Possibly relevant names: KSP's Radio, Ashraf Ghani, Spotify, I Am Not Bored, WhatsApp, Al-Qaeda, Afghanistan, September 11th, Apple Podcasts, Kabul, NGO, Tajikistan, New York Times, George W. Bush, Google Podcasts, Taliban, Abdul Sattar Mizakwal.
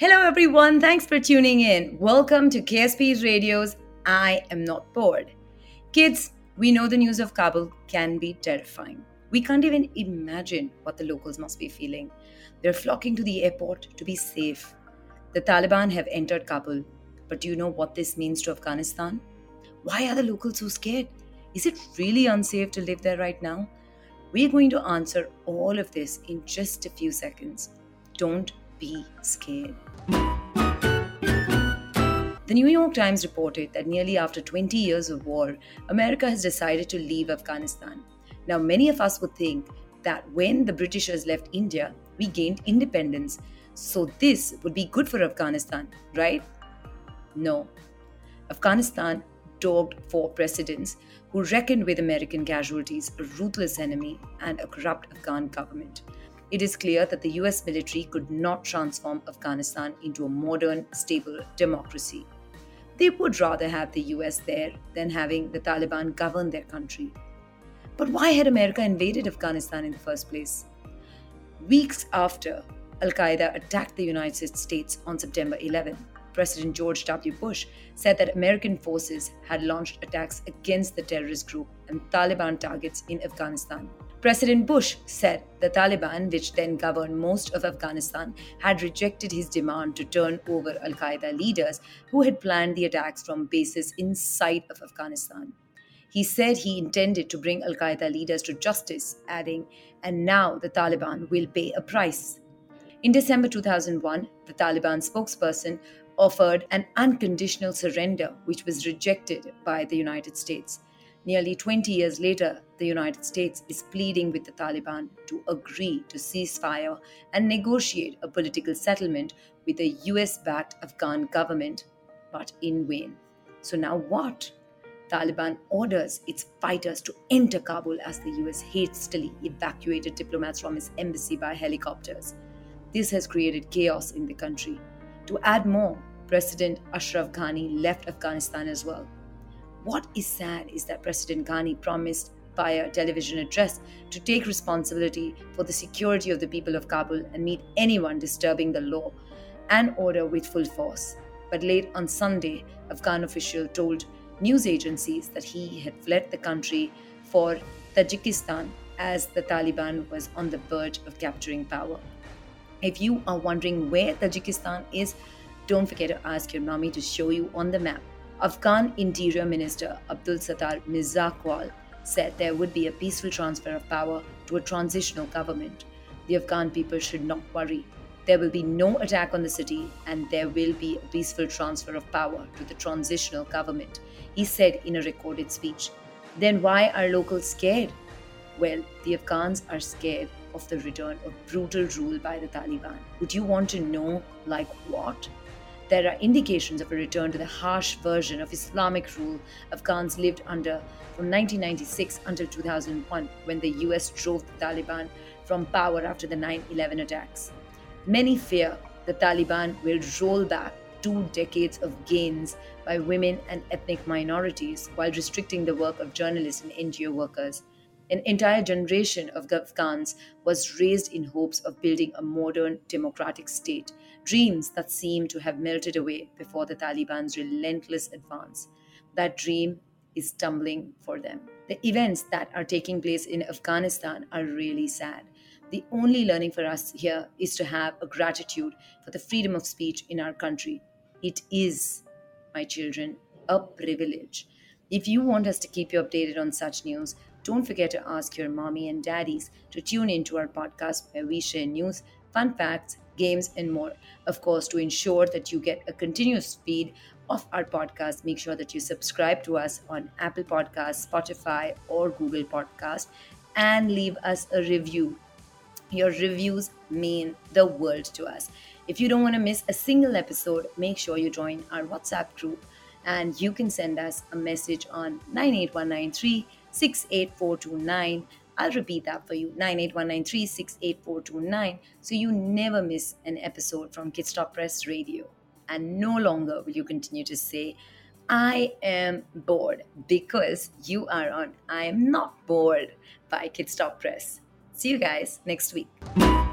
Hello everyone, thanks for tuning in. Welcome to KSP's Radio's I Am Not Bored. Kids, we know the news of Kabul can be terrifying. We can't even imagine what the locals must be feeling. They're flocking to the airport to be safe. The Taliban have entered Kabul, but do you know what this means to Afghanistan? Why are the locals so scared? Is it really unsafe to live there right now? We're going to answer all of this in just a few seconds. Don't be scared. The New York Times reported that nearly after 20 years of war, America has decided to leave Afghanistan. Now, many of us would think that when the Britishers left India, we gained independence. So this would be good for Afghanistan, right? No. Afghanistan dogged four presidents who reckoned with American casualties, a ruthless enemy, and a corrupt Afghan government. It is clear that the US military could not transform Afghanistan into a modern, stable democracy. They would rather have the US there than having the Taliban govern their country. But why had America invaded Afghanistan in the first place? Weeks after Al-Qaeda attacked the United States on September 11th, President George W. Bush said that American forces had launched attacks against the terrorist group and Taliban targets in Afghanistan. President Bush said the Taliban, which then governed most of Afghanistan, had rejected his demand to turn over Al-Qaeda leaders who had planned the attacks from bases inside of Afghanistan. He said he intended to bring Al-Qaeda leaders to justice, adding, "And now the Taliban will pay a price." In December 2001, the Taliban spokesperson offered an unconditional surrender, which was rejected by the United States. Nearly 20 years later, the United States is pleading with the Taliban to agree to ceasefire and negotiate a political settlement with the US-backed Afghan government, but in vain. So now what? Taliban orders its fighters to enter Kabul as the US hastily evacuated diplomats from its embassy by helicopters. This has created chaos in the country. To add more, President Ashraf Ghani left Afghanistan as well. What is sad is that President Ghani promised via a television address to take responsibility for the security of the people of Kabul and meet anyone disturbing the law and order with full force. But late on Sunday, Afghan official told news agencies that he had fled the country for Tajikistan as the Taliban was on the verge of capturing power. If you are wondering where Tajikistan is, don't forget to ask your mommy to show you on the map. Afghan Interior Minister Abdul Sattar Mizakwal said there would be a peaceful transfer of power to a transitional government. The Afghan people should not worry. There will be no attack on the city and there will be a peaceful transfer of power to the transitional government, he said in a recorded speech. Then why are locals scared? Well, the Afghans are scared of the return of brutal rule by the Taliban. Would you want to know, like what? There are indications of a return to the harsh version of Islamic rule Afghans lived under from 1996 until 2001, when the US drove the Taliban from power after the 9/11 attacks. Many fear the Taliban will roll back 2 decades of gains by women and ethnic minorities while restricting the work of journalists and NGO workers. An entire generation of Afghans was raised in hopes of building a modern democratic state, dreams that seem to have melted away before the Taliban's relentless advance. That dream is tumbling for them. The events that are taking place in Afghanistan are really sad. The only learning for us here is to have a gratitude for the freedom of speech in our country. It is, my children, a privilege. If you want us to keep you updated on such news, don't forget to ask your mommy and daddies to tune into our podcast where we share news, fun facts, games, and more. Of course, to ensure that you get a continuous feed of our podcast, make sure that you subscribe to us on Apple Podcasts, Spotify, or Google Podcasts, and leave us a review. Your reviews mean the world to us. If you don't want to miss a single episode, make sure you join our WhatsApp group, and you can send us a message on 98193. 68429. I'll repeat that for you, 98193-68429, so you never miss an episode from Kids Top Press Radio. And no longer will you continue to say, I am bored, because you are on I Am Not Bored by Kids Top Press. See you guys next week.